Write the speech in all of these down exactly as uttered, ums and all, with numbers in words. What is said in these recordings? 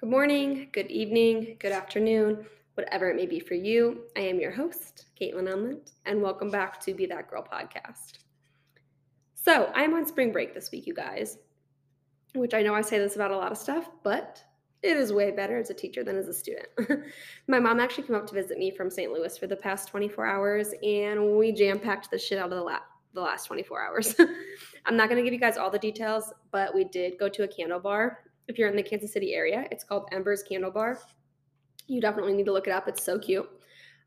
Good morning, good evening, good afternoon, whatever it may be for you. I am your host, Kaitlyn Unland, and welcome back to Be That Girl podcast. So I'm on spring break this week, you guys, which I know I say this about a lot of stuff, but it is way better as a teacher than as a student. My mom actually came up to visit me from Saint Louis for the past twenty-four hours, and we jam-packed the shit out of the lap. the last twenty-four hours. I'm not going to give you guys all the details, but we did go to a candle bar. If you're in the Kansas City area, it's called Ember's Candle Bar. You definitely need to look it up. It's so cute.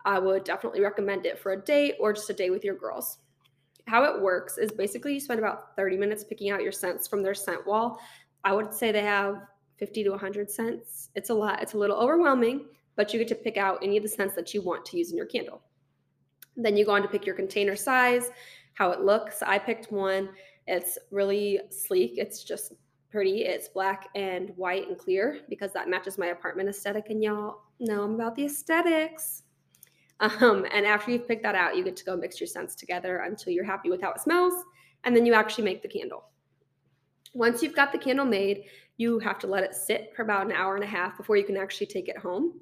I would definitely recommend it for a date or just a day with your girls. How it works is basically you spend about thirty minutes picking out your scents from their scent wall. I would say they have fifty to one hundred scents. It's a lot. It's a little overwhelming, but you get to pick out any of the scents that you want to use in your candle. Then you go on to pick your container size, how it looks. I picked one. It's really sleek. It's just pretty. It's black and white and clear because that matches my apartment aesthetic. And y'all know I'm about the aesthetics. Um, and after you've picked that out, you get to go mix your scents together until you're happy with how it smells. And then you actually make the candle. Once you've got the candle made, you have to let it sit for about an hour and a half before you can actually take it home.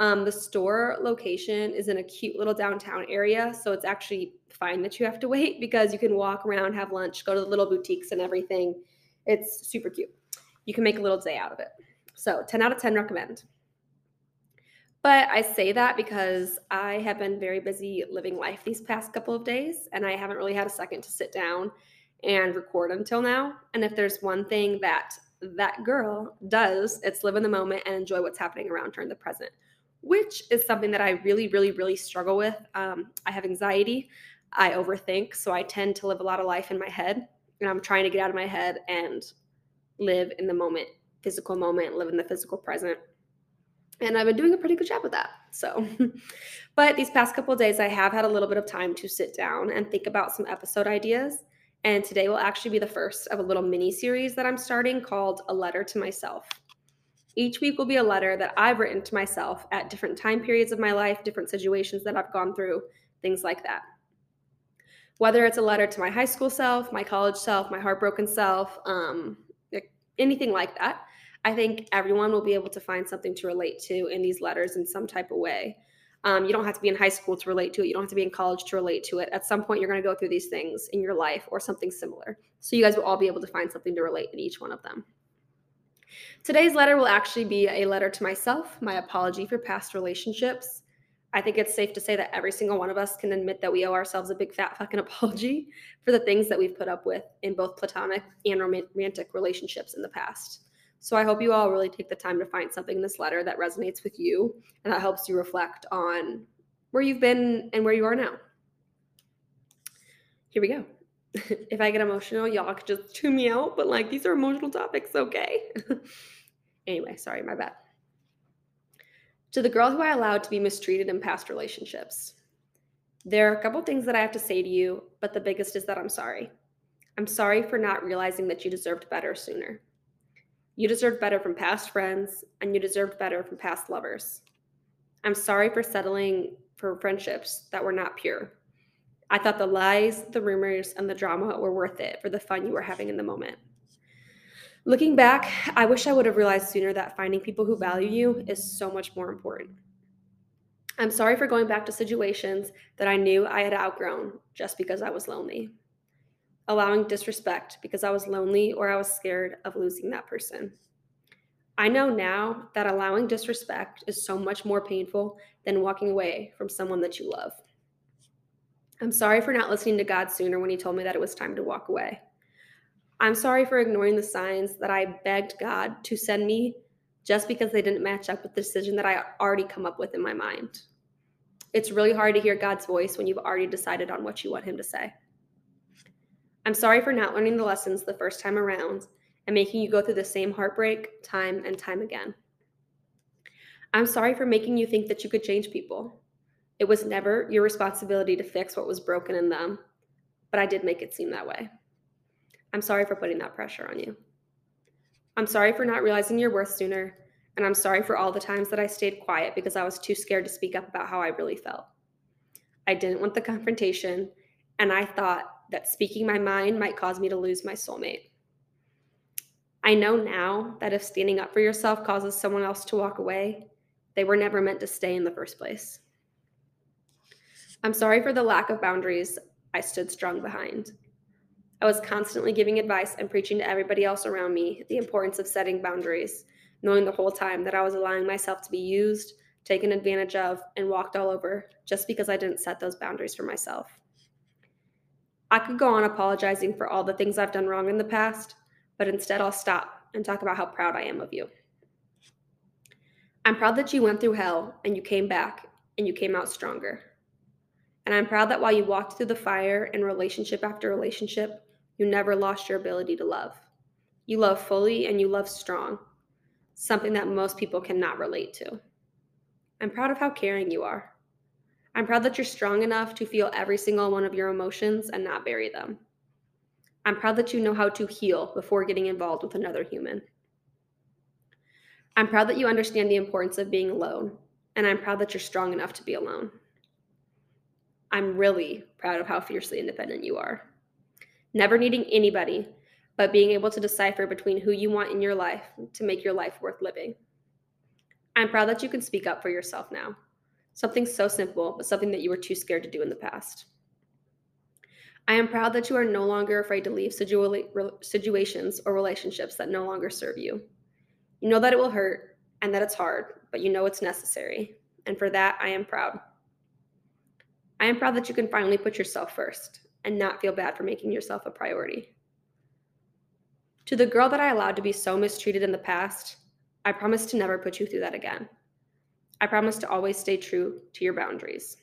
Um, the store location is in a cute little downtown area, so it's actually fine that you have to wait because you can walk around, have lunch, go to the little boutiques and everything. It's super cute. You can make a little day out of it. So ten out of ten recommend. But I say that because I have been very busy living life these past couple of days, and I haven't really had a second to sit down and record until now. And if there's one thing that that girl does, it's live in the moment and enjoy what's happening around her in the present, which is something that I really, really, really struggle with. Um, I have anxiety. I overthink. So I tend to live a lot of life in my head. And I'm trying to get out of my head and live in the moment, physical moment, live in the physical present. And I've been doing a pretty good job with that. So, but these past couple of days, I have had a little bit of time to sit down and think about some episode ideas. And today will actually be the first of a little mini series that I'm starting called A Letter to Myself. Each week will be a letter that I've written to myself at different time periods of my life, different situations that I've gone through, things like that. Whether it's a letter to my high school self, my college self, my heartbroken self, um, anything like that, I think everyone will be able to find something to relate to in these letters in some type of way. Um, you don't have to be in high school to relate to it. You don't have to be in college to relate to it. At some point, you're going to go through these things in your life or something similar. So you guys will all be able to find something to relate in each one of them. Today's letter will actually be a letter to myself, my apology for past relationships. I think it's safe to say that every single one of us can admit that we owe ourselves a big fat fucking apology for the things that we've put up with in both platonic and romantic relationships in the past. So I hope you all really take the time to find something in this letter that resonates with you and that helps you reflect on where you've been and where you are now. Here we go. If I get emotional, y'all could just tune me out, but like these are emotional topics, okay? Anyway, sorry, my bad. To the girl who I allowed to be mistreated in past relationships, there are a couple things that I have to say to you, but the biggest is that I'm sorry. I'm sorry for not realizing that you deserved better sooner. You deserved better from past friends, and you deserved better from past lovers. I'm sorry for settling for friendships that were not pure. I thought the lies, the rumors, and the drama were worth it for the fun you were having in the moment. Looking back, I wish I would have realized sooner that finding people who value you is so much more important. I'm sorry for going back to situations that I knew I had outgrown just because I was lonely. Allowing disrespect because I was lonely or I was scared of losing that person. I know now that allowing disrespect is so much more painful than walking away from someone that you love. I'm sorry for not listening to God sooner when he told me that it was time to walk away. I'm sorry for ignoring the signs that I begged God to send me just because they didn't match up with the decision that I already come up with in my mind. It's really hard to hear God's voice when you've already decided on what you want him to say. I'm sorry for not learning the lessons the first time around and making you go through the same heartbreak time and time again. I'm sorry for making you think that you could change people. It was never your responsibility to fix what was broken in them, but I did make it seem that way. I'm sorry for putting that pressure on you. I'm sorry for not realizing your worth sooner, and I'm sorry for all the times that I stayed quiet because I was too scared to speak up about how I really felt. I didn't want the confrontation, and I thought that speaking my mind might cause me to lose my soulmate. I know now that if standing up for yourself causes someone else to walk away, they were never meant to stay in the first place. I'm sorry for the lack of boundaries I stood strong behind. I was constantly giving advice and preaching to everybody else around me the importance of setting boundaries, knowing the whole time that I was allowing myself to be used, taken advantage of, and walked all over just because I didn't set those boundaries for myself. I could go on apologizing for all the things I've done wrong in the past, but instead I'll stop and talk about how proud I am of you. I'm proud that you went through hell and you came back and you came out stronger. And I'm proud that while you walked through the fire and relationship after relationship, you never lost your ability to love. You love fully and you love strong, something that most people cannot relate to. I'm proud of how caring you are. I'm proud that you're strong enough to feel every single one of your emotions and not bury them. I'm proud that you know how to heal before getting involved with another human. I'm proud that you understand the importance of being alone, and I'm proud that you're strong enough to be alone. I'm really proud of how fiercely independent you are. Never needing anybody, but being able to decipher between who you want in your life to make your life worth living. I'm proud that you can speak up for yourself now. Something so simple, but something that you were too scared to do in the past. I am proud that you are no longer afraid to leave situa- situations or relationships that no longer serve you. You know that it will hurt and that it's hard, but you know it's necessary. And for that, I am proud. I am proud that you can finally put yourself first and not feel bad for making yourself a priority. To the girl that I allowed to be so mistreated in the past, I promise to never put you through that again. I promise to always stay true to your boundaries.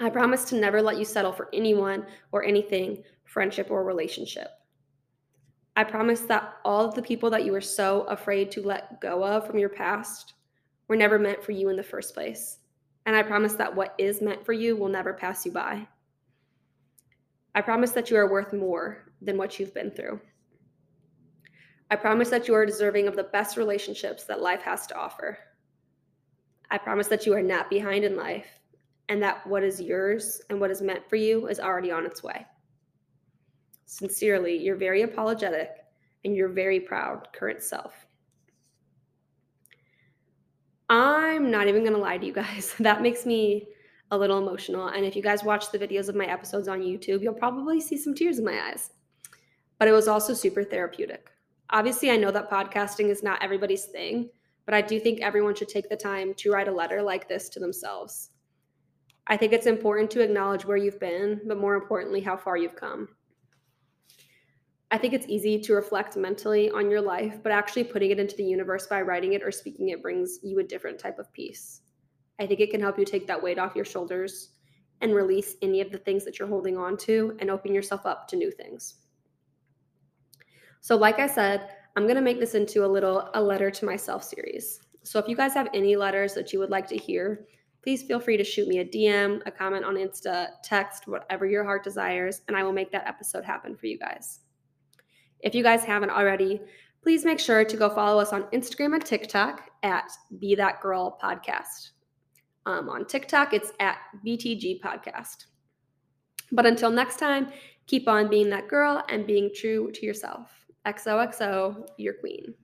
I promise to never let you settle for anyone or anything, friendship or relationship. I promise that all of the people that you were so afraid to let go of from your past were never meant for you in the first place. And I promise that what is meant for you will never pass you by. I promise that you are worth more than what you've been through. I promise that you are deserving of the best relationships that life has to offer. I promise that you are not behind in life and that what is yours and what is meant for you is already on its way. Sincerely, you're very apologetic and you're very proud current self. I'm not even going to lie to you guys. That makes me a little emotional. And if you guys watch the videos of my episodes on YouTube, you'll probably see some tears in my eyes. But it was also super therapeutic. Obviously, I know that podcasting is not everybody's thing, but I do think everyone should take the time to write a letter like this to themselves. I think it's important to acknowledge where you've been, but more importantly, how far you've come. I think it's easy to reflect mentally on your life, but actually putting it into the universe by writing it or speaking it brings you a different type of peace. I think it can help you take that weight off your shoulders and release any of the things that you're holding on to and open yourself up to new things. So like I said, I'm going to make this into a little a letter to myself series. So if you guys have any letters that you would like to hear, please feel free to shoot me a D M, a comment on Insta, text, whatever your heart desires, and I will make that episode happen for you guys. If you guys haven't already, please make sure to go follow us on Instagram and TikTok at Be That Girl Podcast. Um, on TikTok, it's at B T G Podcast. But until next time, keep on being that girl and being true to yourself. X O X O, your queen.